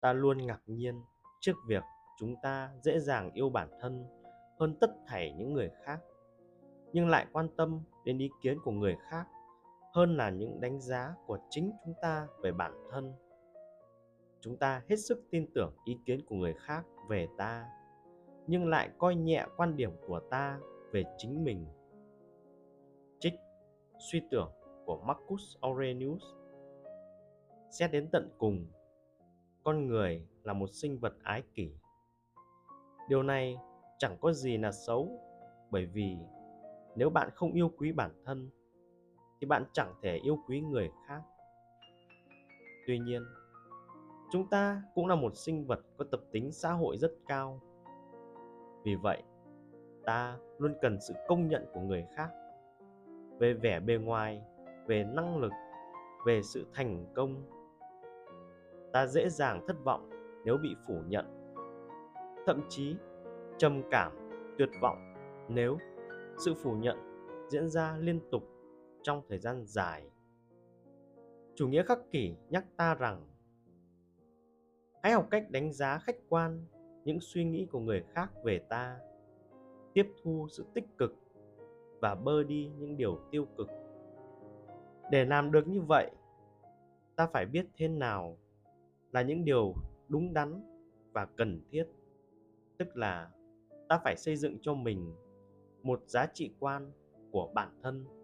Ta luôn ngạc nhiên trước việc chúng ta dễ dàng yêu bản thân hơn tất thảy những người khác, nhưng lại quan tâm đến ý kiến của người khác hơn là những đánh giá của chính chúng ta về bản thân. Chúng ta hết sức tin tưởng ý kiến của người khác về ta, nhưng lại coi nhẹ quan điểm của ta về chính mình. Trích Suy tưởng của Marcus Aurelius. Xét đến tận cùng, con người là một sinh vật ái kỷ. Điều này chẳng có gì là xấu, bởi vì nếu bạn không yêu quý bản thân thì bạn chẳng thể yêu quý người khác. Tuy nhiên, chúng ta cũng là một sinh vật có tập tính xã hội rất cao. Vì vậy, ta luôn cần sự công nhận của người khác về vẻ bề ngoài, về năng lực, về sự thành công. Ta dễ dàng thất vọng nếu bị phủ nhận, thậm chí trầm cảm, tuyệt vọng nếu sự phủ nhận diễn ra liên tục trong thời gian dài. Chủ nghĩa khắc kỷ nhắc ta rằng hãy học cách đánh giá khách quan những suy nghĩ của người khác về ta, tiếp thu sự tích cực và bơ đi những điều tiêu cực. Để làm được như vậy, ta phải biết thế nào là những điều đúng đắn và cần thiết, tức là ta phải xây dựng cho mình một giá trị quan của bản thân.